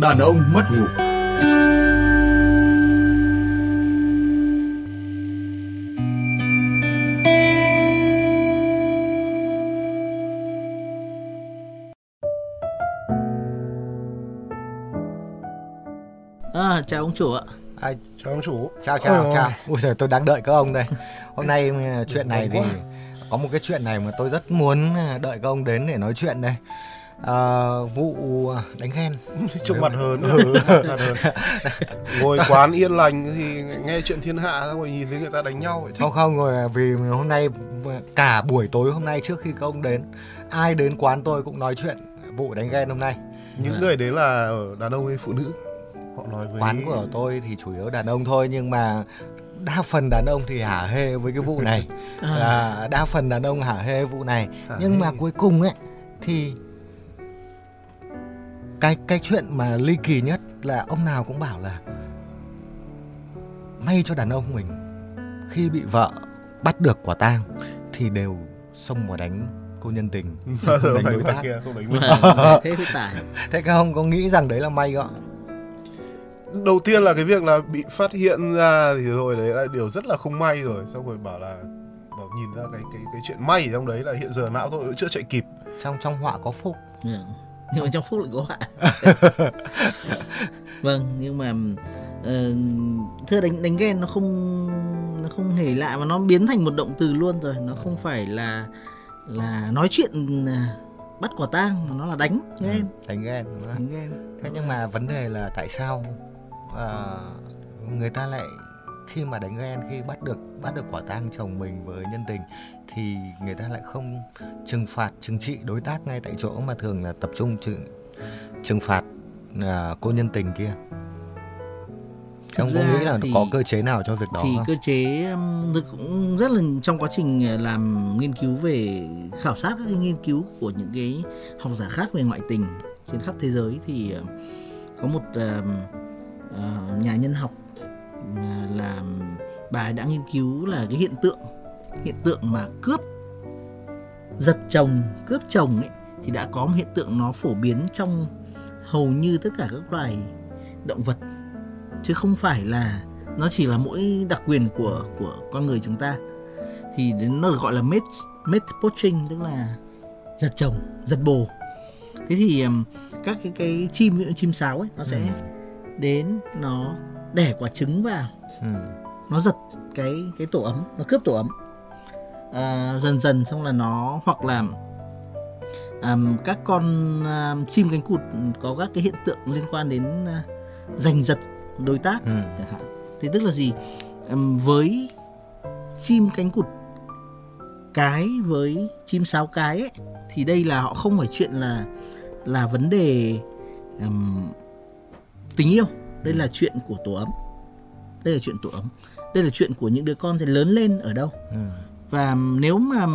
Đàn ông mất ngủ. Chào ông chủ ạ. Chào ông chủ. Chào. Ôi trời, tôi đang đợi các ông đây. Hôm nay chuyện này thì có một cái chuyện này mà tôi rất muốn đợi các ông đến để nói chuyện đây. Vụ đánh ghen trông mặt hớn. Ngồi quán yên lành thì nghe chuyện thiên hạ ra ngồi nhìn thấy người ta đánh nhau. Không rồi, vì hôm nay cả buổi tối hôm nay trước khi các ông đến, ai đến quán tôi cũng nói chuyện vụ đánh ghen hôm nay. Những người đấy là đàn ông hay phụ nữ? Họ nói với... Quán của tôi thì chủ yếu đàn ông thôi, nhưng mà đa phần đàn ông thì hả hê với cái vụ này. Đa phần đàn ông hả hê vụ này. Nhưng mà cuối cùng ấy thì cái chuyện mà ly kỳ nhất là ông nào cũng bảo là may cho đàn ông mình khi bị vợ bắt được quả tang thì đều xông vào đánh cô nhân tình, không đánh đối tác. Thế các ông có nghĩ rằng đấy là may không? Đầu tiên là cái việc là bị phát hiện ra thì rồi đấy là điều rất là không may rồi. Xong rồi bảo nhìn ra cái chuyện may ở trong đấy là hiện giờ não tôi chưa chạy kịp. Trong họa có phúc. Nhưng mà trong phúc lại có họa. Vâng, nhưng mà thưa đánh ghen nó không hề lạ, mà nó biến thành một động từ luôn rồi. Nó không phải là nói chuyện bắt quả tang mà nó là đánh ghen. Đánh ghen. Thế nhưng mà vấn đề là tại sao người ta lại khi mà đánh ghen, khi bắt được quả tang chồng mình với nhân tình thì người ta lại không trừng phạt, trừng trị đối tác ngay tại chỗ, mà thường là tập trung trừng phạt cô nhân tình kia. Ông có nghĩ là có cơ chế nào cho việc đó không? Cơ chế cũng rất là, trong quá trình làm nghiên cứu về khảo sát các nghiên cứu của những cái học giả khác về ngoại tình trên khắp thế giới thì có một nhà nhân học là bà đã nghiên cứu là cái hiện tượng mà cướp chồng ấy, thì đã có một hiện tượng nó phổ biến trong hầu như tất cả các loài động vật, chứ không phải là nó chỉ là mỗi đặc quyền của con người chúng ta. Thì nó gọi là mate poaching, tức là giật chồng, giật bồ. Thế thì các cái chim sáo ấy, nó sẽ đến, nó đẻ quả trứng vào, nó giật cái tổ ấm, nó cướp tổ ấm. Dần dần xong là nó, hoặc là các con chim cánh cụt có các cái hiện tượng liên quan đến giành giật đối tác. Thế tức là gì? Với chim cánh cụt cái với chim sáo cái ấy, thì đây là họ không phải chuyện là vấn đề tình yêu. Đây là chuyện của tổ ấm. Đây là chuyện của những đứa con sẽ lớn lên ở đâu. Và nếu mà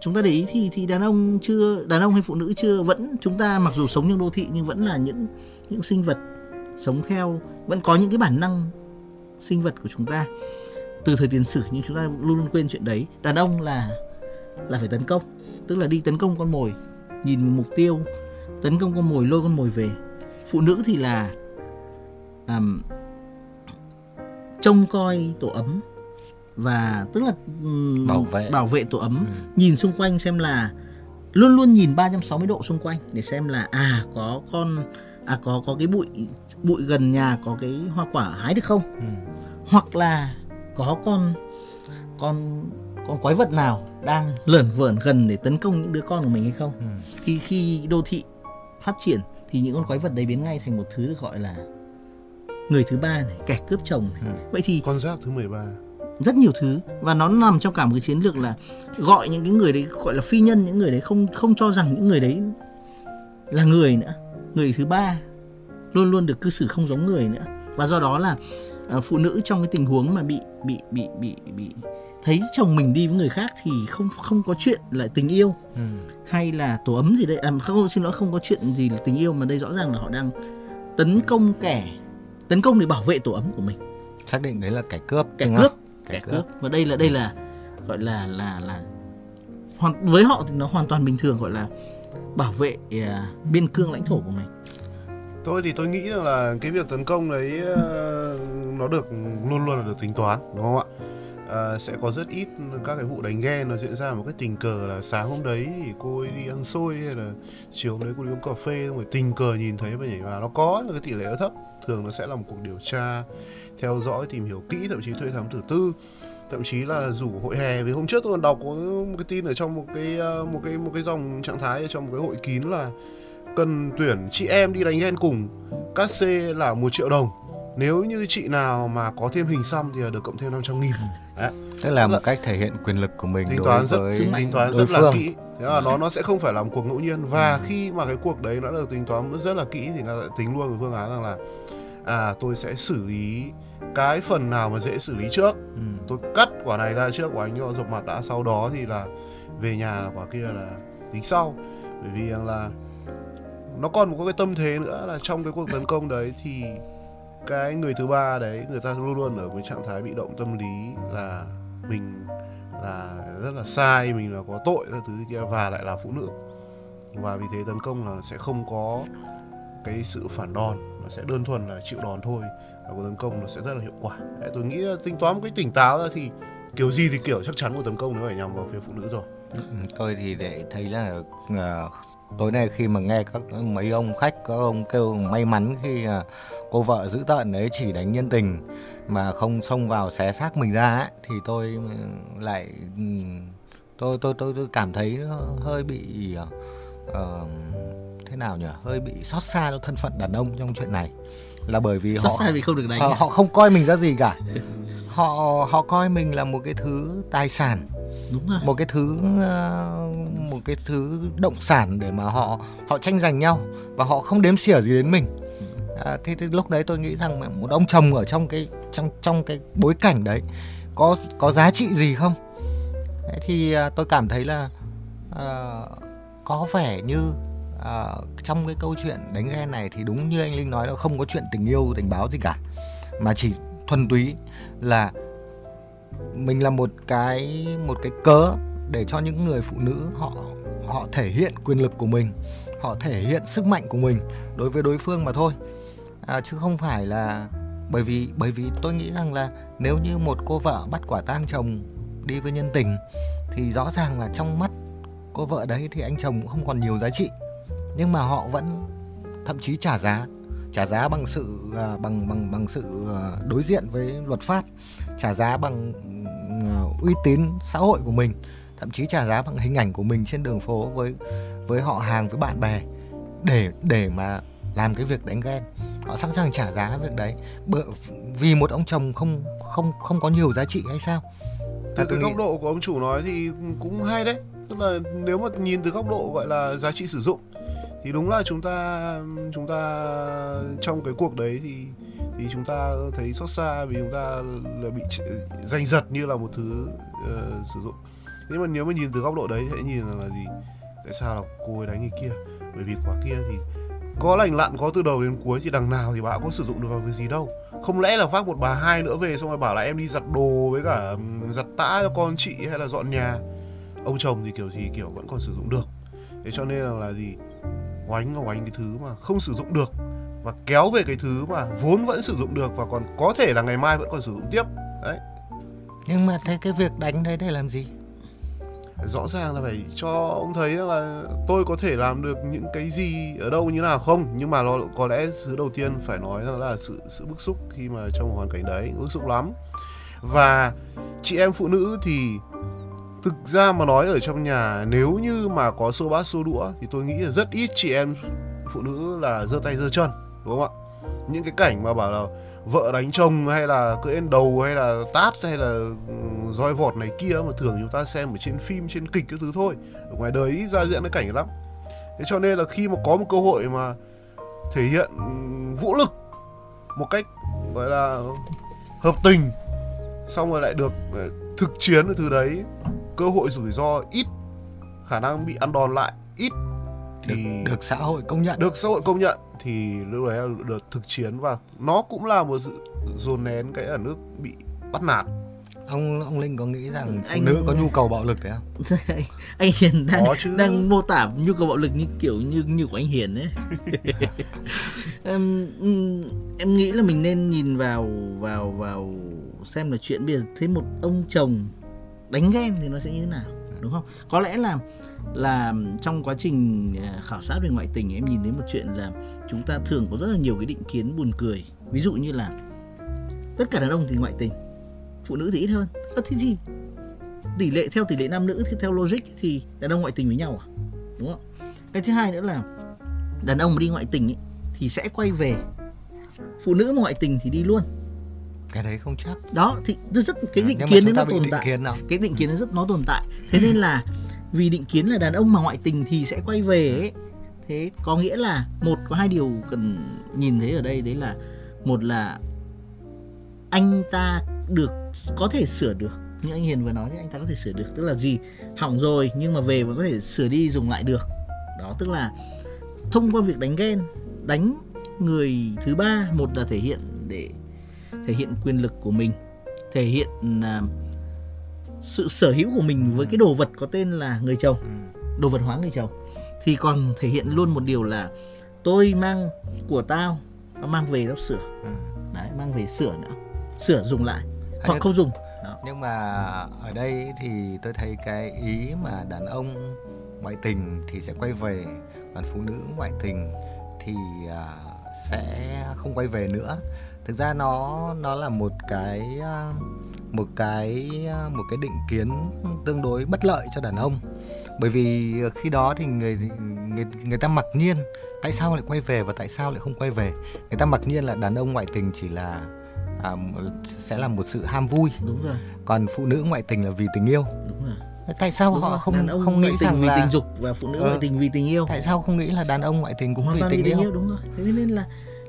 chúng ta để ý thì đàn ông hay phụ nữ chưa, vẫn chúng ta mặc dù sống trong đô thị nhưng vẫn là những sinh vật sống theo, vẫn có những cái bản năng sinh vật của chúng ta từ thời tiền sử, nhưng chúng ta luôn luôn quên chuyện đấy. Đàn ông là phải tấn công, tức là đi tấn công con mồi, nhìn một mục tiêu, tấn công con mồi, lôi con mồi về. Phụ nữ thì là trông coi tổ ấm, và tức là bảo vệ tổ ấm, nhìn xung quanh xem là luôn luôn nhìn 360 độ xung quanh để xem là có cái bụi gần nhà, có cái hoa quả hái được không? Hoặc là có con quái vật nào đang lởn vởn gần để tấn công những đứa con của mình hay không? Thì khi đô thị phát triển thì những con quái vật đấy biến ngay thành một thứ được gọi là người thứ ba này, kẻ cướp chồng này. Vậy thì con giáp thứ 13, rất nhiều thứ, và nó nằm trong cả một cái chiến lược là gọi những cái người đấy, gọi là phi nhân, những người đấy không cho rằng những người đấy là người nữa. Người thứ ba luôn luôn được cư xử không giống người nữa, và do đó là phụ nữ trong cái tình huống mà bị thấy chồng mình đi với người khác thì không có chuyện là tình yêu hay là tổ ấm gì đấy. Không có chuyện gì là tình yêu, mà đây rõ ràng là họ đang tấn công để bảo vệ tổ ấm của mình. Xác định đấy là kẻ cướp. Và đây là gọi là với họ thì nó hoàn toàn bình thường, gọi là bảo vệ biên cương lãnh thổ của mình. Tôi thì tôi nghĩ rằng là cái việc tấn công đấy nó được luôn luôn là được tính toán, đúng không ạ? Sẽ có rất ít các cái vụ đánh ghen nó diễn ra một cái tình cờ là sáng hôm đấy thì cô ấy đi ăn xôi hay là chiều hôm đấy cô đi uống cà phê xong rồi tình cờ nhìn thấy và nhảy vào. Nó có cái tỷ lệ nó thấp, thường nó sẽ là một cuộc điều tra, theo dõi, tìm hiểu kỹ, thậm chí thuê thám tử tư, thậm chí là rủ hội hè. Vì hôm trước tôi còn đọc có một cái tin ở trong một cái dòng trạng thái ở trong một cái hội kín là cần tuyển chị em đi đánh ghen cùng, cát xê là 1 triệu đồng. Nếu như chị nào mà có thêm hình xăm thì được cộng thêm 500.000. Tức là một cách thể hiện quyền lực của mình đối với tính toán rất là kỹ. Thế là nó sẽ không phải là một cuộc ngẫu nhiên. Và khi mà cái cuộc đấy nó được tính toán rất là kỹ thì người ta tính luôn cái phương án rằng là tôi sẽ xử lý cái phần nào mà dễ xử lý trước. Tôi cắt quả này ra trước, quả anh dập mặt đã, sau đó thì là về nhà là quả kia là tính sau. Bởi vì là nó còn một cái tâm thế nữa là trong cái cuộc tấn công đấy thì cái người thứ ba đấy, người ta luôn luôn ở cái trạng thái bị động tâm lý là mình là rất là sai, mình là có tội thứ kia, và lại là phụ nữ. Và vì thế tấn công là nó sẽ không có cái sự phản đòn, nó sẽ đơn thuần là chịu đòn thôi, và cuộc tấn công nó sẽ rất là hiệu quả. Đấy, tôi nghĩ tính toán một cái tỉnh táo ra thì kiểu gì thì kiểu chắc chắn của tấn công nó phải nhằm vào phía phụ nữ rồi. Tôi thì để thấy là tối nay khi mà nghe các mấy ông khách, các ông kêu may mắn khi cô vợ dữ tợn ấy chỉ đánh nhân tình mà không xông vào xé xác mình ra ấy, thì tôi lại tôi cảm thấy nó hơi bị thế nào nhỉ, hơi bị xót xa cho thân phận đàn ông trong chuyện này, là bởi vì họ không coi mình ra gì cả. Họ coi mình là một cái thứ tài sản, một cái thứ động sản để mà họ tranh giành nhau, và họ không đếm xỉa gì đến mình. Thế lúc đấy tôi nghĩ rằng một ông chồng ở trong cái bối cảnh đấy có giá trị gì không? Đấy, thì tôi cảm thấy là có vẻ như trong cái câu chuyện đánh ghen này thì đúng như anh Linh nói, là không có chuyện tình yêu tình báo gì cả, mà chỉ thuần túy là mình là một cái cớ để cho những người phụ nữ họ thể hiện quyền lực của mình, họ thể hiện sức mạnh của mình đối với đối phương mà thôi. Chứ không phải là bởi vì tôi nghĩ rằng là nếu như một cô vợ bắt quả tang chồng đi với nhân tình thì rõ ràng là trong mắt cô vợ đấy thì anh chồng cũng không còn nhiều giá trị, nhưng mà họ vẫn thậm chí trả giá bằng sự đối diện với luật pháp, trả giá bằng uy tín xã hội của mình, thậm chí trả giá bằng hình ảnh của mình trên đường phố với họ hàng, với bạn bè, để mà làm cái việc đánh ghen. Họ sẵn sàng trả giá việc đấy vì một ông chồng không có nhiều giá trị hay sao? Từ cái góc độ của ông chủ nói thì cũng hay đấy, tức là nếu mà nhìn từ góc độ gọi là giá trị sử dụng thì đúng là chúng ta trong cái cuộc đấy thì chúng ta thấy xót xa vì chúng ta là bị giành giật như là một thứ sử dụng. Nhưng mà nếu mà nhìn từ góc độ đấy thì hãy nhìn là gì, tại sao là cô ấy đánh người kia? Bởi vì quả kia thì có lành lặn, có từ đầu đến cuối thì đằng nào thì bà có sử dụng được vào cái gì đâu. Không lẽ là vác một bà hai nữa về xong rồi bảo là em đi giặt đồ với cả giặt tã cho con chị hay là dọn nhà. Ông chồng thì kiểu gì kiểu vẫn còn sử dụng được. Thế cho nên là gì, oánh cái thứ mà không sử dụng được và kéo về cái thứ mà vốn vẫn sử dụng được và còn có thể là ngày mai vẫn còn sử dụng tiếp đấy. Nhưng mà thế cái việc đánh đấy để làm gì? Rõ ràng là phải cho ông thấy là tôi có thể làm được những cái gì, ở đâu, như nào không. Nhưng mà nó có lẽ thứ đầu tiên phải nói là sự bức xúc khi mà trong hoàn cảnh đấy, bức xúc lắm. Và chị em phụ nữ thì thực ra mà nói ở trong nhà, nếu như mà có xô bát xô đũa thì tôi nghĩ là rất ít chị em phụ nữ là giơ tay giơ chân, đúng không ạ? Những cái cảnh mà bảo là vợ đánh chồng hay là cưỡi lên đầu hay là tát hay là roi vọt này kia mà thường chúng ta xem ở trên phim, trên kịch cái thứ thôi. Ở ngoài đời ra diễn cái cảnh lắm. Thế cho nên là khi mà có một cơ hội mà thể hiện vũ lực một cách gọi là hợp tình, xong rồi lại được thực chiến cái thứ đấy, cơ hội rủi ro ít, khả năng bị ăn đòn lại ít, thì được xã hội công nhận, thì lúc đấy là được thực chiến. Và nó cũng là một sự dồn nén cái ở nước bị bắt nạt. Ông Linh có nghĩ rằng phụ nữ có nhu cầu bạo lực thế không? Anh Hiền đang mô tả nhu cầu bạo lực như kiểu như của anh Hiền ấy. Em nghĩ là mình nên nhìn vào xem là chuyện bây giờ thấy một ông chồng đánh ghen thì nó sẽ như thế nào, đúng không? Có lẽ là trong quá trình khảo sát về ngoại tình em nhìn thấy một chuyện là chúng ta thường có rất là nhiều cái định kiến buồn cười. Ví dụ như là tất cả đàn ông thì ngoại tình, phụ nữ thì ít hơn. Thì tỷ lệ theo tỷ lệ nam nữ thì theo logic thì đàn ông ngoại tình với nhau à, đúng không? Cái thứ hai nữa là đàn ông mà đi ngoại tình ấy, thì sẽ quay về, phụ nữ mà ngoại tình thì đi luôn. Cái đấy không chắc. Đó thì rất cái định kiến nó tồn tại. Cái định kiến nó rất nó tồn tại. Thế nên là vì định kiến là đàn ông mà ngoại tình thì sẽ quay về ấy. Thế có nghĩa là có hai điều cần nhìn thấy ở đây, đấy là một là anh ta có thể sửa được, như anh Hiền vừa nói đấy, anh ta có thể sửa được, tức là gì, hỏng rồi nhưng mà về vẫn có thể sửa đi dùng lại được. Đó tức là thông qua việc đánh ghen, đánh người thứ ba, một là thể hiện quyền lực của mình, thể hiện sự sở hữu của mình với cái đồ vật có tên là người chồng, đồ vật hóa người chồng, thì còn thể hiện luôn một điều là tôi mang của tao mang về tao sửa, đấy, mang về sửa nữa, sửa dùng lại hoặc không dùng. Đó. Nhưng mà ở đây thì tôi thấy cái ý mà đàn ông ngoại tình thì sẽ quay về, còn phụ nữ ngoại tình thì sẽ không quay về nữa. Thực ra nó là một cái định kiến tương đối bất lợi cho đàn ông, bởi vì khi đó thì người ta mặc nhiên tại sao lại quay về và tại sao lại không quay về. Người ta mặc nhiên là đàn ông ngoại tình chỉ là sẽ là một sự ham vui. Đúng rồi. Còn phụ nữ ngoại tình là vì tình yêu. Đúng rồi. Tại sao đúng họ rồi. Không nghĩ rằng là tình dục và phụ nữ ngoại tình vì tình yêu. Tại sao không nghĩ là đàn ông ngoại tình cũng vì tình yêu? Đúng rồi. Thế nên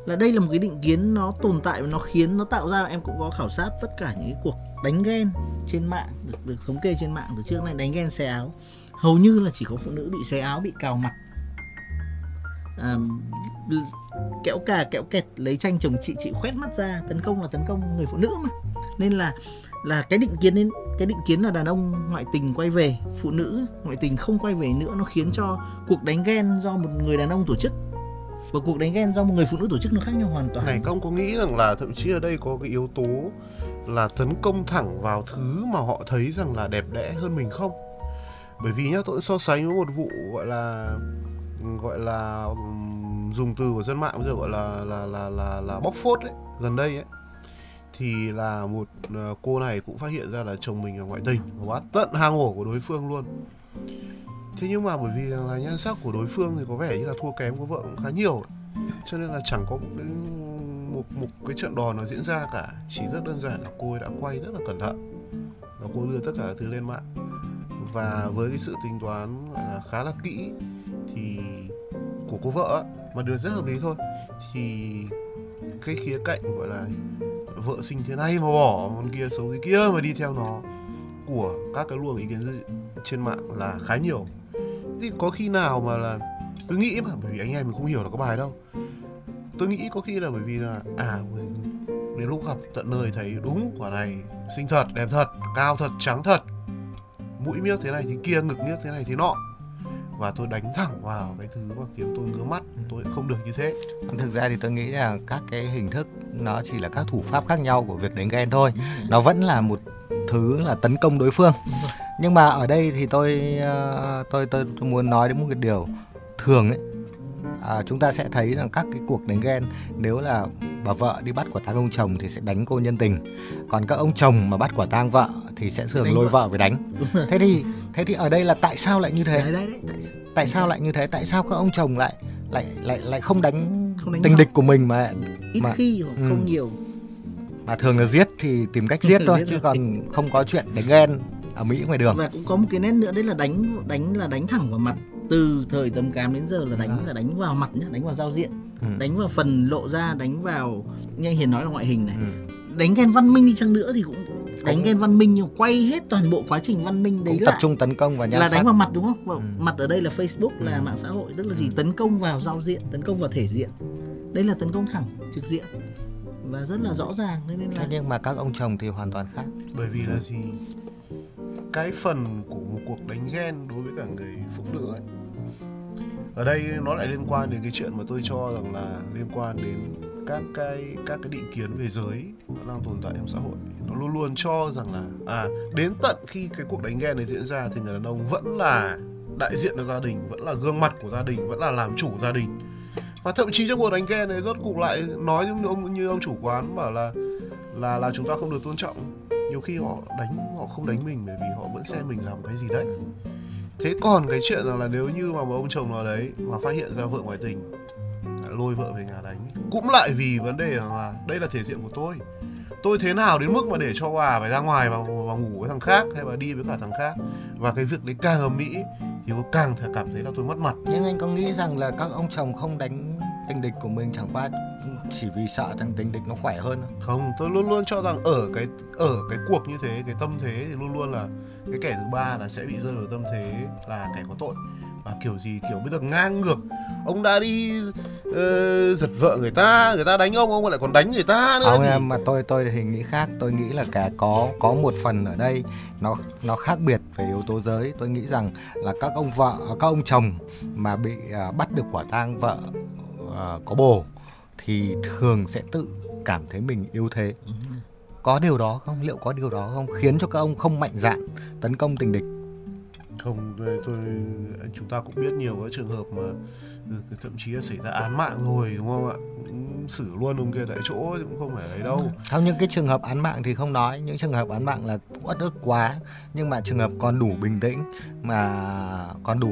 là đây là một cái định kiến nó tồn tại và nó khiến nó tạo ra. Em cũng có khảo sát tất cả những cái cuộc đánh ghen trên mạng, được thống kê trên mạng từ trước này, đánh ghen xé áo hầu như là chỉ có phụ nữ bị xé áo, bị cào mặt, kẹo cà kẹo kẹt, lấy tranh chồng chị khoét mắt ra, tấn công là tấn công người phụ nữ mà. Nên là cái định kiến là đàn ông ngoại tình quay về, phụ nữ ngoại tình không quay về nữa, nó khiến cho cuộc đánh ghen do một người đàn ông tổ chức và cuộc đánh ghen do một người phụ nữ tổ chức nó khác nhau hoàn toàn. Này, các ông có nghĩ rằng là thậm chí ở đây có cái yếu tố là tấn công thẳng vào thứ mà họ thấy rằng là đẹp đẽ hơn mình không? Bởi vì nhá, tôi so sánh với một vụ gọi là dùng từ của dân mạng bây giờ gọi là bóc phốt ấy, gần đây ấy, thì là một cô này cũng phát hiện ra là chồng mình là ngoại tình, quá tận hang ổ của đối phương luôn. Thế nhưng mà bởi vì là nhan sắc của đối phương thì có vẻ như là thua kém của vợ cũng khá nhiều, cho nên là chẳng có một cái trận đòn nó diễn ra cả. Chỉ rất đơn giản là cô ấy đã quay rất là cẩn thận và cô đưa tất cả thứ lên mạng, và với cái sự tính toán khá là kỹ thì của cô vợ mà đưa rất hợp lý thôi, thì cái khía cạnh gọi là vợ xinh thế này mà bỏ con kia xấu thế kia mà đi theo nó của các cái luồng ý kiến trên mạng là khá nhiều. Thì có khi nào mà là tôi nghĩ mà bởi vì anh em mình không hiểu là có bài đâu, tôi nghĩ có khi là bởi vì là đến lúc gặp tận nơi thấy đúng quả này xinh thật, đẹp thật, cao thật, trắng thật, mũi miếc thế này thì kia, ngực miếc thế này thì nọ, và tôi đánh thẳng vào cái thứ mà khiến tôi ngứa mắt, tôi không được như thế. Thực ra thì tôi nghĩ là các cái hình thức nó chỉ là các thủ pháp khác nhau của việc đánh ghen thôi, nó vẫn là một thứ là tấn công đối phương. Nhưng mà ở đây thì tôi muốn nói đến một cái điều thường ấy, chúng ta sẽ thấy rằng các cái cuộc đánh ghen, nếu là bà vợ đi bắt quả tang ông chồng thì sẽ đánh cô nhân tình, còn các ông chồng mà bắt quả tang vợ thì sẽ thường lôi vợ về đánh. Thế thì ở đây là tại sao lại như thế? Tại sao lại như thế? Tại sao các ông chồng lại không đánh tình địch của mình mà ít khi hoặc không nhiều, mà thường là giết thì tìm cách giết thôi, chứ còn không có chuyện đánh ghen ở Mỹ ngoài đường. Và cũng có một cái nét nữa đấy là đánh thẳng vào mặt. Từ thời tấm cám đến giờ là đánh vào mặt nhá, đánh vào giao diện, đánh vào phần lộ ra, đánh vào như anh Hiền nói là ngoại hình này. Đánh ghen văn minh đi chăng nữa thì cũng đánh ghen văn minh, nhưng quay hết toàn bộ quá trình văn minh đấy cũng là tập trung tấn công vào nhan sắc, là đánh vào mặt, đúng không? Mặt ở đây là Facebook, là mạng xã hội, tức là gì, tấn công vào giao diện, tấn công vào thể diện. Đây là tấn công thẳng trực diện. và rất là rõ ràng. Nên là... Nhưng mà các ông chồng thì hoàn toàn khác. Bởi vì là gì? Cái phần của một cuộc đánh ghen đối với cả người phụ nữ ấy, ở đây nó lại liên quan đến cái chuyện mà tôi cho rằng là liên quan đến các cái định kiến về giới nó đang tồn tại trong xã hội. Nó luôn luôn cho rằng là đến tận khi cái cuộc đánh ghen này diễn ra thì người đàn ông vẫn là đại diện cho gia đình, vẫn là gương mặt của gia đình, vẫn là làm chủ gia đình. Và thậm chí trong cuộc đánh ghen này rốt cuộc lại nói như ông chủ quán bảo là chúng ta không được tôn trọng. Nhiều khi họ không đánh mình bởi vì họ vẫn xem mình làm cái gì đấy. Thế còn cái chuyện rằng là nếu như mà một ông chồng nào đấy mà phát hiện ra vợ ngoại tình, lôi vợ về nhà đánh, cũng lại vì vấn đề rằng là đây là thể diện của tôi. Tôi thế nào đến mức mà để cho bà phải ra ngoài và ngủ với thằng khác, hay bà đi với cả thằng khác. Và cái việc đấy càng ở Mỹ thì tôi càng cảm thấy là tôi mất mặt. Nhưng anh có nghĩ rằng là các ông chồng không đánh tình địch của mình chẳng qua chỉ vì sợ thằng tình địch nó khỏe hơn không? Không, tôi luôn luôn cho rằng ở cái cuộc như thế, cái tâm thế thì luôn luôn là cái kẻ thứ ba là sẽ bị rơi vào tâm thế là kẻ có tội. Và kiểu gì kiểu bây giờ ngang ngược, ông đã đi giật vợ người ta đánh ông lại còn đánh người ta nữa. Không thì... mà tôi thì nghĩ khác, tôi nghĩ là cả có một phần ở đây nó khác biệt về yếu tố giới. Tôi nghĩ rằng là các ông chồng mà bị bắt được quả tang vợ có bồ thì thường sẽ tự cảm thấy mình yếu thế. Có điều đó không? Liệu có điều đó không? Khiến cho các ông không mạnh dạn tấn công tình địch. Không, chúng ta cũng biết nhiều cái trường hợp mà thậm chí là xảy ra án mạng rồi, đúng không ạ? Xử luôn ông kia tại chỗ cũng không phải đấy đâu. Không, những cái trường hợp án mạng thì không nói. Những trường hợp án mạng là cũng uất ức quá. Nhưng mà trường hợp còn đủ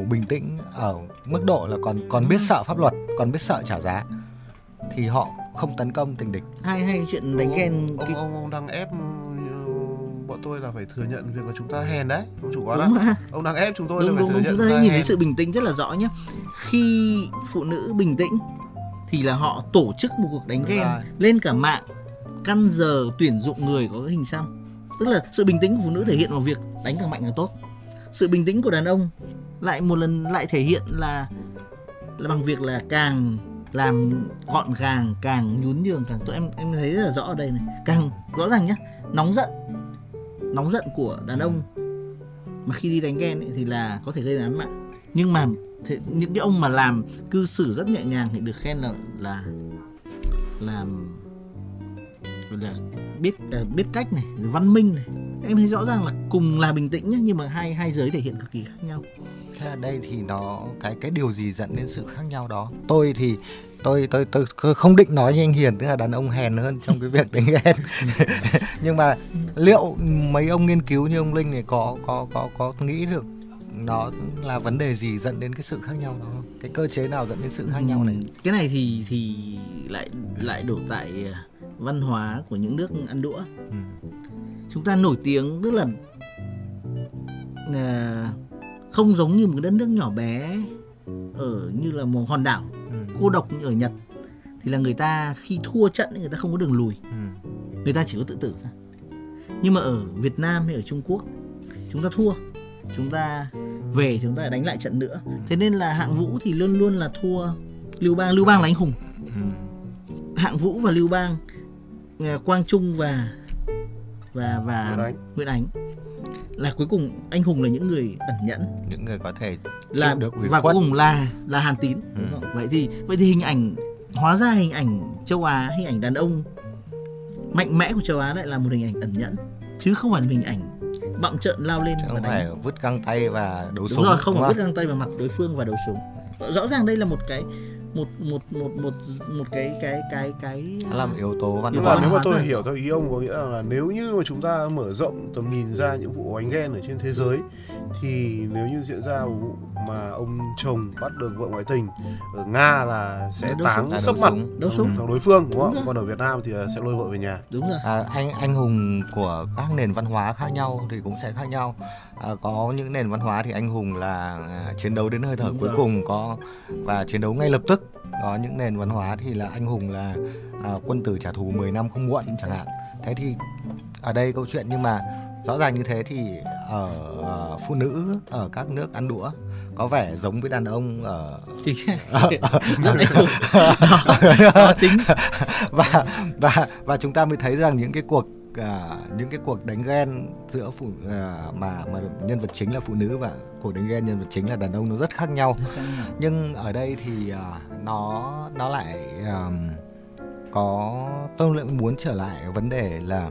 bình tĩnh ở mức độ là còn biết sợ pháp luật, còn biết sợ trả giá thì họ không tấn công tình địch. Hay chuyện đánh ghen ông đang ép bọn tôi là phải thừa nhận việc là chúng ta hèn đấy, ông chủ quán ạ. Ông đang ép chúng tôi là phải thừa nhận. Chúng ta thấy nhìn thấy sự bình tĩnh rất là rõ nhé. Khi phụ nữ bình tĩnh thì là họ tổ chức một cuộc đánh ghen lên cả mạng, căn giờ tuyển dụng người có cái hình xăm. Tức là sự bình tĩnh của phụ nữ thể hiện vào việc đánh càng mạnh càng tốt. Sự bình tĩnh của đàn ông lại một lần lại thể hiện là bằng việc là càng làm gọn gàng, càng nhún nhường càng tốt. Em thấy rất là rõ ở đây này, càng rõ ràng nhá. Nóng giận của đàn ông mà khi đi đánh ghen ấy, thì là có thể gây án mạng. Nhưng mà những cái ông mà làm cư xử rất nhẹ nhàng thì được khen là làm là biết cách này, văn minh này. Em thấy rõ ràng là cùng là bình tĩnh nhá, nhưng mà hai giới thể hiện cực kỳ khác nhau. Thế ở đây thì nó cái điều gì dẫn đến sự khác nhau đó? Tôi thì tôi không định nói như anh Hiền, tức là đàn ông hèn hơn trong cái việc đánh ghen. Nhưng mà liệu mấy ông nghiên cứu như ông Linh này có nghĩ được nó là vấn đề gì dẫn đến cái sự khác nhau đó không? Cái cơ chế nào dẫn đến sự khác nhau này? Cái này thì lại đổ tại văn hóa của những nước ăn đũa. Chúng ta nổi tiếng tức là không giống như một đất nước nhỏ bé ở như là một hòn đảo cô độc như ở Nhật thì là người ta khi thua trận người ta không có đường lùi, người ta chỉ có tự tử thôi. Nhưng mà ở Việt Nam hay ở Trung Quốc chúng ta thua, chúng ta về chúng ta đánh lại trận nữa. Thế nên là Hạng Vũ thì luôn luôn là thua Lưu Bang là anh hùng. Hạng Vũ và Lưu Bang, Quang Trung và Nguyễn Ánh là cuối cùng anh hùng là những người ẩn nhẫn, những người có thể là được ủy khuất, và cuối cùng là Hàn Tín. Vậy thì hình ảnh hóa ra hình ảnh châu Á, hình ảnh đàn ông mạnh mẽ của châu Á lại là một hình ảnh ẩn nhẫn chứ không phải hình ảnh bậm trợn lao lên chứ và đánh. Không phải vứt găng tay và đấu súng. Đúng rồi, không phải vứt găng tay vào mặt đối phương và đấu súng. Rõ ràng đây là một cái làm yếu tố văn hóa. Nhưng mà nếu mà tôi hiểu theo ý ông có nghĩa là nếu như mà chúng ta mở rộng tầm nhìn ra những vụ đánh ghen ở trên thế giới thì nếu như diễn ra một vụ mà ông chồng bắt được vợ ngoại tình ở Nga là sẽ táng sấp mặt đối phương, đúng không? Còn ở Việt Nam thì sẽ lôi vợ về nhà. Đúng rồi. Anh hùng của các nền văn hóa khác nhau thì cũng sẽ khác nhau. Có những nền văn hóa thì anh hùng là chiến đấu đến hơi thở cuối cùng có và chiến đấu ngay lập tức. Có những nền văn hóa thì là anh hùng là quân tử trả thù 10 năm không muộn chẳng hạn. Thế thì ở đây câu chuyện nhưng mà Rõ ràng như thế thì ở phụ nữ ở các nước ăn đũa có vẻ giống với đàn ông ở chính và chúng ta mới thấy rằng những cái cuộc đánh ghen giữa mà nhân vật chính là phụ nữ và cuộc đánh ghen nhân vật chính là đàn ông nó rất khác nhau. Nhưng ở đây thì nó lại tôi lại muốn trở lại vấn đề là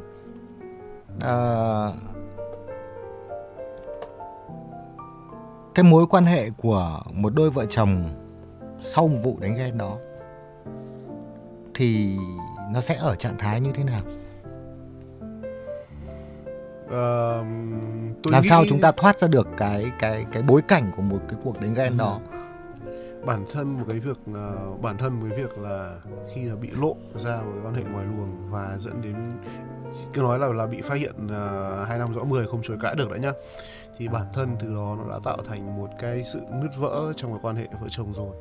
cái mối quan hệ của một đôi vợ chồng sau một vụ đánh ghen đó thì nó sẽ ở trạng thái như thế nào? Sao chúng ta thoát ra được cái bối cảnh của một cái cuộc đánh ghen đó? Bản thân một cái việc là khi là bị lộ ra một quan hệ ngoài luồng và dẫn đến cứ nói là bị phát hiện 2 năm rõ 10 không chối cãi được đã nhá, thì bản thân từ đó nó đã tạo thành một cái sự nứt vỡ trong cái quan hệ vợ chồng rồi.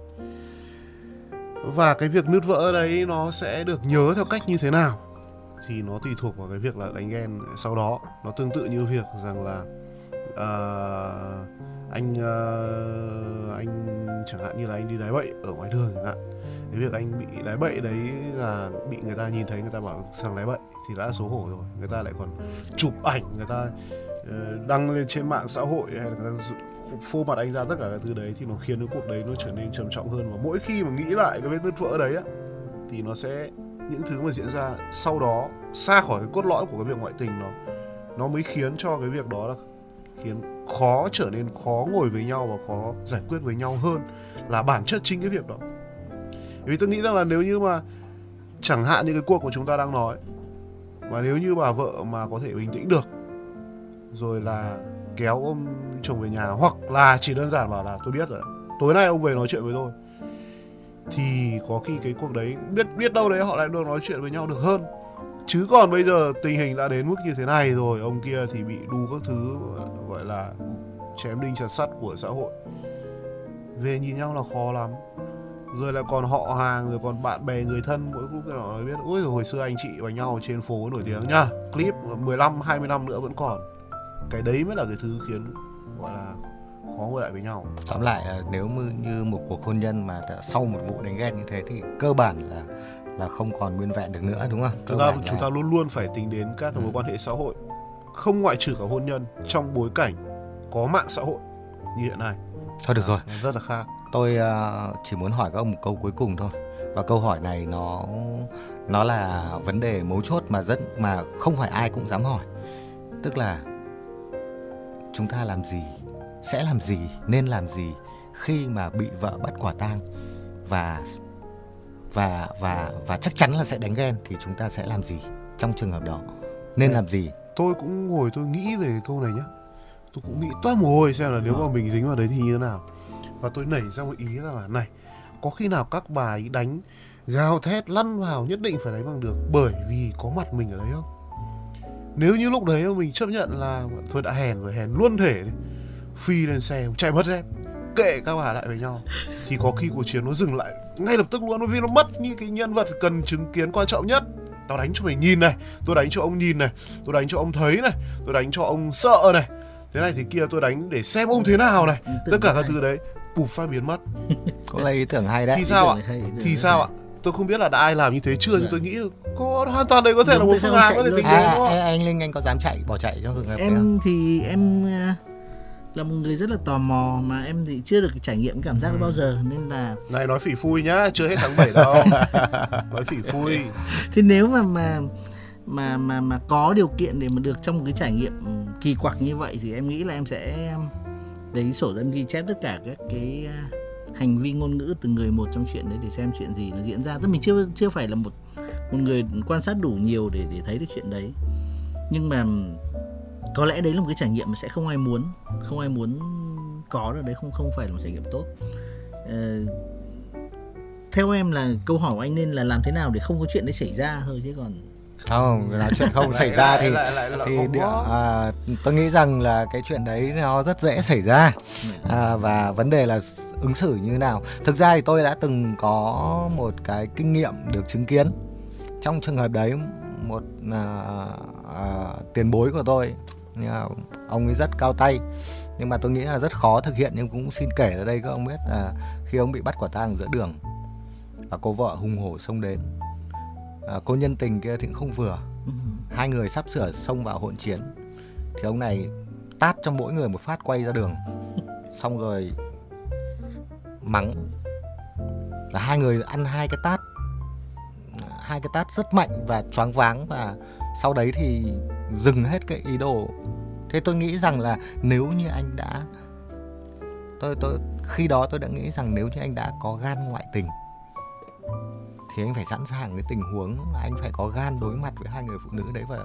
Và cái việc nứt vỡ đấy nó sẽ được nhớ theo cách như thế nào thì nó tùy thuộc vào cái việc là đánh ghen sau đó. Nó tương tự như việc rằng là anh chẳng hạn như là anh đi đái bậy ở ngoài đường chẳng hạn. Cái việc anh bị đái bậy đấy là bị người ta nhìn thấy, người ta bảo thằng đái bậy thì đã xấu hổ rồi. Người ta lại còn chụp ảnh, người ta đăng lên trên mạng xã hội hay là người ta phô mặt anh ra, tất cả cái thứ đấy thì nó khiến cái cuộc đấy nó trở nên trầm trọng hơn. Và mỗi khi mà nghĩ lại cái vết nứt vỡ đấy á, thì nó sẽ những thứ mà diễn ra sau đó xa khỏi cái cốt lõi của cái việc ngoại tình nó mới khiến cho cái việc đó là khiến khó trở nên khó ngồi với nhau và khó giải quyết với nhau hơn là bản chất chính cái việc đó. Vì tôi nghĩ rằng là nếu như mà chẳng hạn như cái cuộc của chúng ta đang nói, mà nếu như bà vợ mà có thể bình tĩnh được rồi là kéo ông chồng về nhà, hoặc là chỉ đơn giản bảo là tôi biết rồi, tối nay ông về nói chuyện với tôi, thì có khi cái cuộc đấy biết đâu đấy họ lại được nói chuyện với nhau được hơn. Chứ còn bây giờ tình hình đã đến mức như thế này rồi, ông kia thì bị đu các thứ gọi là chém đinh chặt sắt của xã hội, về nhìn nhau là khó lắm. Rồi là còn họ hàng, rồi còn bạn bè người thân, mỗi lúc nó nói biết ôi rồi hồi xưa anh chị đánh nhau trên phố nổi tiếng nhá, clip 15-20 năm nữa vẫn còn. Cái đấy mới là cái thứ khiến gọi là khó ngồi lại với nhau. Tóm lại là nếu như một cuộc hôn nhân mà sau một vụ đánh ghen như thế thì cơ bản là không còn nguyên vẹn được nữa, đúng không? Chúng ta luôn luôn phải tính đến các mối quan hệ xã hội, không ngoại trừ cả hôn nhân, trong bối cảnh có mạng xã hội như hiện nay. Thôi được rồi, rất là khác. Tôi chỉ muốn hỏi các ông một câu cuối cùng thôi. Và câu hỏi này nó là vấn đề mấu chốt mà không phải ai cũng dám hỏi. Tức là chúng ta làm gì, sẽ làm gì, nên làm gì khi mà bị vợ bắt quả tang và chắc chắn là sẽ đánh ghen, thì chúng ta sẽ làm gì trong trường hợp đó, nên làm gì? Tôi cũng ngồi tôi nghĩ về câu này nhá. Tôi cũng nghĩ toát mồ hôi xem là nếu mà mình dính vào đấy thì như thế nào. Và tôi nảy ra một ý rằng là này, có khi nào các bà ấy đánh gào thét lăn vào nhất định phải đánh bằng được bởi vì có mặt mình ở đấy không? Nếu như lúc đấy mình chấp nhận là thôi đã hèn rồi, hèn luôn thể đi, phi lên xe chạy mất dép, kệ các bà lại với nhau, thì có khi cuộc chiến nó dừng lại ngay lập tức luôn, bởi vì nó mất như cái nhân vật cần chứng kiến quan trọng nhất. Tao đánh cho mày nhìn này, tôi đánh cho ông nhìn này, tôi đánh cho ông thấy này, tôi đánh cho ông sợ này, thế này thì kia tôi đánh để xem ông thế nào này, tất cả các thứ đấy bụp phát biến mất. Có là ý tưởng hay đấy. Thì sao ạ? Tôi không biết là đã ai làm như thế chưa, nhưng tôi nghĩ có hoàn toàn đấy có thể đúng là một phương án có thể tính đến, đúng không? Anh Linh, anh có dám bỏ chạy trong trường hợp đấy không? Thì em là một người rất là tò mò, mà em thì chưa được trải nghiệm cảm giác bao giờ, nên là này nói phỉ phui nhá, chưa hết tháng 7 đâu. Nói phỉ phui. Thì nếu mà có điều kiện để mà được trong một cái trải nghiệm kỳ quặc như vậy thì em nghĩ là em sẽ lấy sổ dẫn ghi chép tất cả các cái hành vi ngôn ngữ từng người một trong chuyện đấy để xem chuyện gì nó diễn ra. Tức mình chưa phải là một người quan sát đủ nhiều để thấy được chuyện đấy, nhưng mà có lẽ đấy là một cái trải nghiệm mà sẽ không ai muốn có được đấy, không phải là một trải nghiệm tốt. Theo em là câu hỏi của anh nên là làm thế nào để không có chuyện đấy xảy ra thôi, chứ còn không là chuyện không xảy ra thì tôi nghĩ rằng là cái chuyện đấy nó rất dễ xảy ra, và vấn đề là ứng xử như thế nào. Thực ra thì tôi đã từng có một cái kinh nghiệm được chứng kiến trong trường hợp đấy. Một tiền bối của tôi nhưng mà ông ấy rất cao tay, nhưng mà tôi nghĩ là rất khó thực hiện. Nhưng cũng xin kể ra đây các ông biết là khi ông bị bắt quả tang giữa đường và cô vợ hùng hổ xông đến, cô nhân tình kia thì cũng không vừa, hai người sắp sửa xông vào hỗn chiến thì ông này tát cho mỗi người một phát quay ra đường, xong rồi mắng là hai người ăn hai cái tát rất mạnh và choáng váng, và sau đấy thì dừng hết cái ý đồ. Thế tôi nghĩ rằng là nếu như anh đã tôi khi đó tôi đã nghĩ rằng nếu như anh đã có gan ngoại tình thì anh phải sẵn sàng với tình huống, anh phải có gan đối mặt với hai người phụ nữ đấy và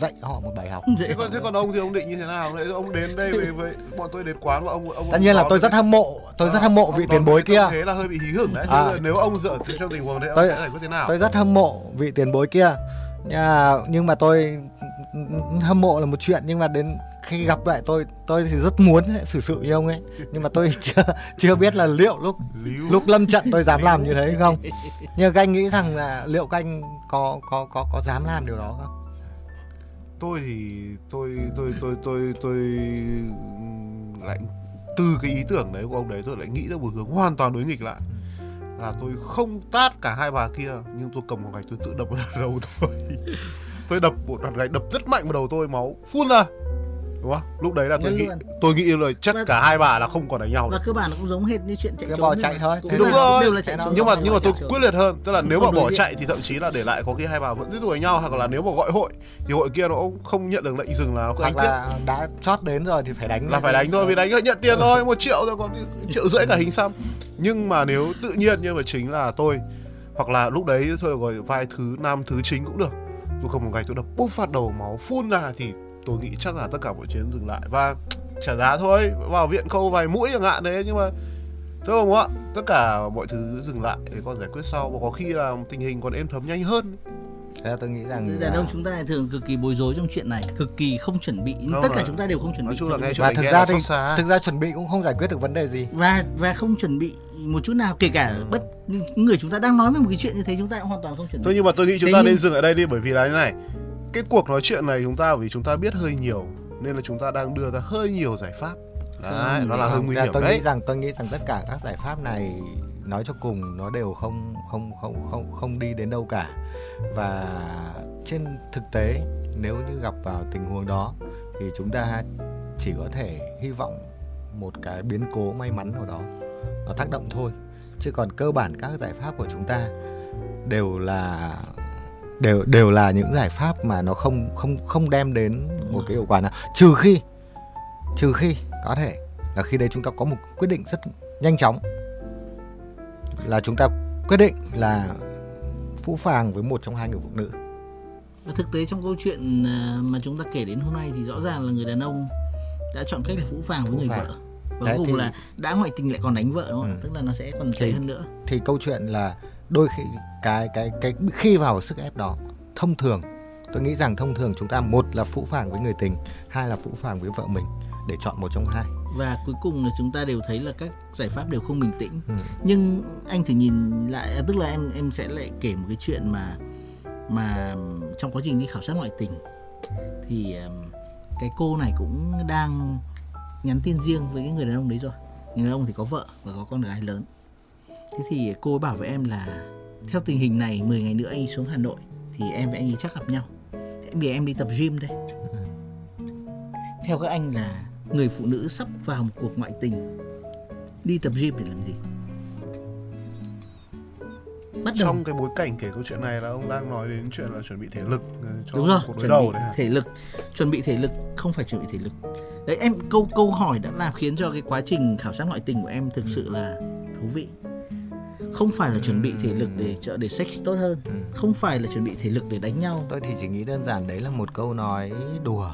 dạy họ một bài học. Thế còn ông thì ông định như thế nào? Đấy, ông đến đây với bọn tôi đến quán và ông tất nhiên là tôi rất hâm mộ, vị tiền bối kia. Thế là hơi bị hí hửng đấy. Nếu ông dựa trong tình huống đấy ông sẽ giải quyết thế nào? Tôi rất hâm mộ vị tiền bối kia. Nhưng mà tôi hâm mộ là một chuyện, nhưng mà đến khi gặp lại tôi thì rất muốn xử sự như ông ấy, nhưng mà tôi chưa biết là liệu lúc lâm trận tôi dám làm như thế hay không. Nhưng các anh nghĩ rằng là liệu các anh có dám làm điều đó không? Tôi thì tôi lại từ cái ý tưởng đấy của ông đấy tôi lại nghĩ ra một hướng hoàn toàn đối nghịch lại, là tôi không tát cả hai bà kia nhưng tôi cầm một gạch tôi tự đập vào đầu tôi đập một đoạn gạch, đập rất mạnh vào đầu tôi, máu phun ra, đúng không? Lúc đấy là tôi nghĩ rồi chắc cả hai bà là không còn đánh nhau nữa. Và cơ bản nó cũng giống hết như chuyện chạy trốn, chạy thôi. Đúng rồi. Nhưng mà tôi quyết liệt hơn, tức là nếu mà bỏ chạy thì thậm chí là để lại có khi hai bà vẫn tiếp tục đánh nhau, hoặc là nếu mà gọi hội thì hội kia nó cũng không nhận được lệnh dừng là nó cứ đánh tiếp. Hoặc là đã chót đến rồi thì phải đánh. Là phải đánh thôi, vì đánh lại nhận tiền thôi, 1 triệu rồi còn 1,5 triệu cả hình xăm. Nhưng mà nếu tự nhiên như mà chính là tôi, hoặc là lúc đấy thôi rồi vai nam chính cũng được, tôi không một ngày tôi đập bút phát đầu máu phun ra thì tôi nghĩ chắc là tất cả mọi chuyện dừng lại và trả giá thôi, vào viện khâu vài mũi chẳng hạn đấy, nhưng mà thôi không ạ, tất cả mọi thứ dừng lại để còn giải quyết sau, và có khi là tình hình còn êm thấm nhanh hơn. Thế là tôi nghĩ rằng đàn ông chúng ta thường cực kỳ bối rối trong chuyện này, cực kỳ không chuẩn bị, tất cả chúng ta đều không chuẩn bị. Và thực ra chuẩn bị cũng không giải quyết được vấn đề gì, và không chuẩn bị một chút nào, kể cả bất người chúng ta đang nói về một cái chuyện như thế chúng ta cũng hoàn toàn không chuẩn bị. Thôi nhưng mà tôi nghĩ chúng ta nên dừng ở đây đi, bởi vì là như này. Cái cuộc nói chuyện này vì chúng ta biết hơi nhiều nên là chúng ta đang đưa ra hơi nhiều giải pháp. Đấy, nó là hơi nguy hiểm. Tôi nghĩ rằng tất cả các giải pháp này nói cho cùng nó đều không đi đến đâu cả. Và trên thực tế nếu như gặp vào tình huống đó thì chúng ta chỉ có thể hy vọng một cái biến cố may mắn nào đó nó tác động thôi. Chứ còn cơ bản các giải pháp của chúng ta đều là những giải pháp mà nó không đem đến một cái hiệu quả nào, trừ khi có thể là khi đấy chúng ta có một quyết định rất nhanh chóng, là chúng ta quyết định là phũ phàng với một trong hai người phụ nữ. Và thực tế trong câu chuyện mà chúng ta kể đến hôm nay thì rõ ràng là người đàn ông đã chọn cách là phũ phàng với người vợ, và cuối cùng thì là đã ngoại tình lại còn đánh vợ, đúng không? Tức là nó sẽ còn tệ hơn nữa. Thì câu chuyện là đôi khi cái khi vào sức ép đó, thông thường chúng ta một là phũ phàng với người tình, hai là phũ phàng với vợ mình để chọn một trong hai. Và cuối cùng là chúng ta đều thấy là các giải pháp đều không bình tĩnh. Nhưng anh thử nhìn lại, tức là em sẽ lại kể một cái chuyện mà trong quá trình đi khảo sát ngoại tình thì cái cô này cũng đang nhắn tin riêng với cái người đàn ông đấy rồi. Người đàn ông thì có vợ và có con gái lớn. Thế thì cô ấy bảo với em là theo tình hình này 10 ngày nữa anh ấy xuống Hà Nội thì em và anh ấy chắc gặp nhau. Thế bây giờ em đi tập gym đây. Theo các anh là người phụ nữ sắp vào một cuộc ngoại tình đi tập gym để làm gì? Trong cái bối cảnh kể câu chuyện này là ông đang nói đến chuyện là chuẩn bị thể lực cho cuộc đối đầu đấy. Chuẩn bị thể lực không phải chuẩn bị thể lực. Đấy, em câu hỏi đã làm khiến cho cái quá trình khảo sát ngoại tình của em thực sự là thú vị. Không phải là chuẩn bị thể lực để sex tốt hơn, không phải là chuẩn bị thể lực để đánh nhau. Tôi thì chỉ nghĩ đơn giản đấy là một câu nói đùa.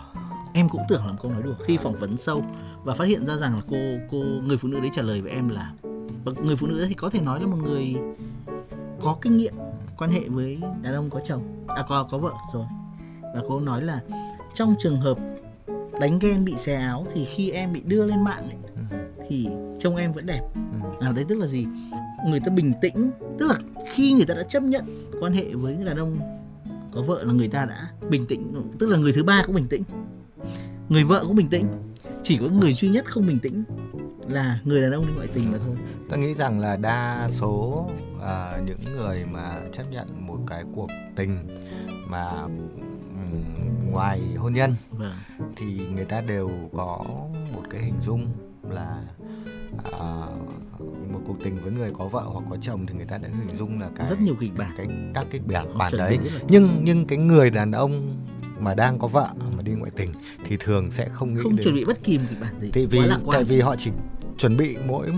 Em cũng tưởng là một câu nói đùa. Khi phỏng vấn sâu và phát hiện ra rằng là cô người phụ nữ đấy trả lời với em là người phụ nữ thì có thể nói là một người có kinh nghiệm quan hệ với đàn ông có chồng, có vợ rồi. Và cô nói là trong trường hợp đánh ghen bị xé áo thì khi em bị đưa lên mạng ấy, thì trông em vẫn đẹp. Đấy tức là gì? Người ta bình tĩnh, tức là khi người ta đã chấp nhận quan hệ với đàn ông có vợ là người ta đã bình tĩnh, tức là người thứ ba cũng bình tĩnh. Người vợ cũng bình tĩnh, chỉ có người duy nhất không bình tĩnh là người đàn ông đi ngoại tình mà thôi. Ta nghĩ rằng là đa số những người mà chấp nhận một cái cuộc tình mà ngoài hôn nhân thì người ta đều có một cái hình dung là một cuộc tình với người có vợ hoặc có chồng thì người ta đã hình dung là cái rất nhiều kịch bản, các kịch bản đấy. Nhưng cái người đàn ông mà đang có vợ mà đi ngoại tình thì thường sẽ không nghĩ không đến, chuẩn bị bất kỳ một kịch bản gì. Tại vì họ chỉ chuẩn bị mỗi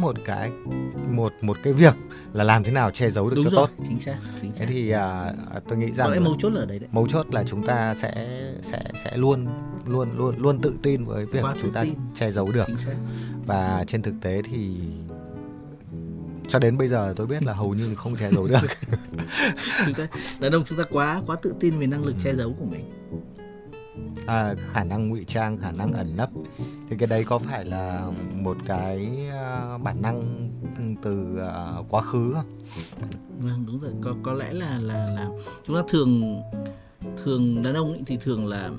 một cái việc là làm thế nào che giấu được. Đúng cho rồi, tốt. Chính xác. Thế thì tôi nghĩ rằng mấu chốt ở đấy. Mấu chốt là chúng ta sẽ luôn tự tin với việc chúng ta che giấu được. Và trên thực tế thì cho đến bây giờ tôi biết là hầu như không che giấu được. Đàn ông chúng ta quá tự tin về năng lực che giấu của mình. Khả năng ngụy trang, khả năng ẩn nấp, thì cái đấy có phải là một cái bản năng từ quá khứ không? Vâng, đúng rồi. Có lẽ là chúng ta thường đàn ông thì thường là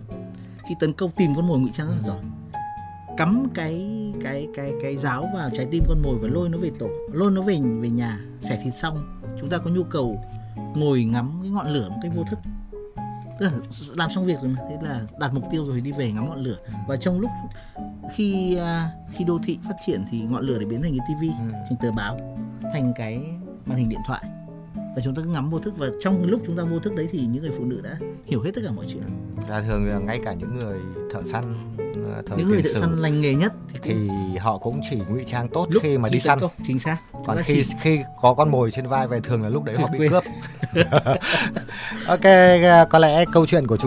khi tấn công tìm con mồi ngụy trang rất là giỏi, cắm cái giáo vào trái tim con mồi và lôi nó về nhà, xẻ thịt xong. Chúng ta có nhu cầu ngồi ngắm cái ngọn lửa một cái vô thức. Tức là làm xong việc rồi mà, thế là đạt mục tiêu rồi đi về ngắm ngọn lửa. Và trong lúc khi đô thị phát triển thì ngọn lửa để biến thành cái tivi, thành tờ báo, thành cái màn hình điện thoại, và chúng ta cứ ngắm vô thức. Và trong lúc chúng ta vô thức đấy thì những người phụ nữ đã hiểu hết tất cả mọi chuyện. Và thường là ngay cả những người thợ săn những người thợ săn lành nghề nhất thì họ cũng chỉ ngụy trang tốt khi mà đi săn. Chính xác. Còn khi có con mồi trên vai về thường là lúc đấy họ bị cướp. Ok, có lẽ câu chuyện của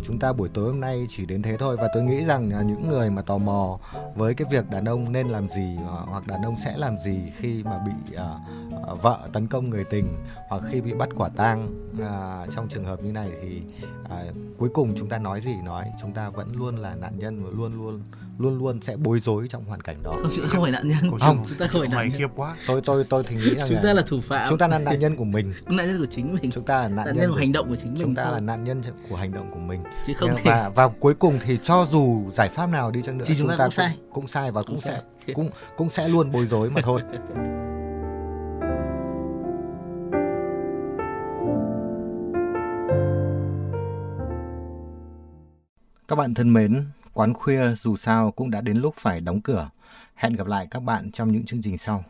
chúng ta buổi tối hôm nay chỉ đến thế thôi. Và tôi nghĩ rằng những người mà tò mò với cái việc đàn ông nên làm gì hoặc đàn ông sẽ làm gì khi mà bị vợ tấn công người tình hoặc khi bị bắt quả tang trong trường hợp như này thì cuối cùng chúng ta nói gì nói, chúng ta vẫn luôn là nạn nhân và luôn luôn sẽ bối rối trong hoàn cảnh đó. Không phải nạn nhân. Không, chúng ta không phải nạn nhân. Khiếp quá. Tôi thì nghĩ rằng chúng ta là thủ phạm. Chúng ta là nạn nhân của mình. Nạn nhân của chính mình. Chúng ta là nạn nhân của hành động của chính mình. Chúng ta là nạn nhân của hành động của mình. Chứ không thể. Và cuối cùng thì cho dù giải pháp nào đi chăng nữa chúng ta cũng sai và cũng sẽ luôn bối rối mà thôi. Các bạn thân mến, Quán Khuya dù sao cũng đã đến lúc phải đóng cửa. Hẹn gặp lại các bạn trong những chương trình sau.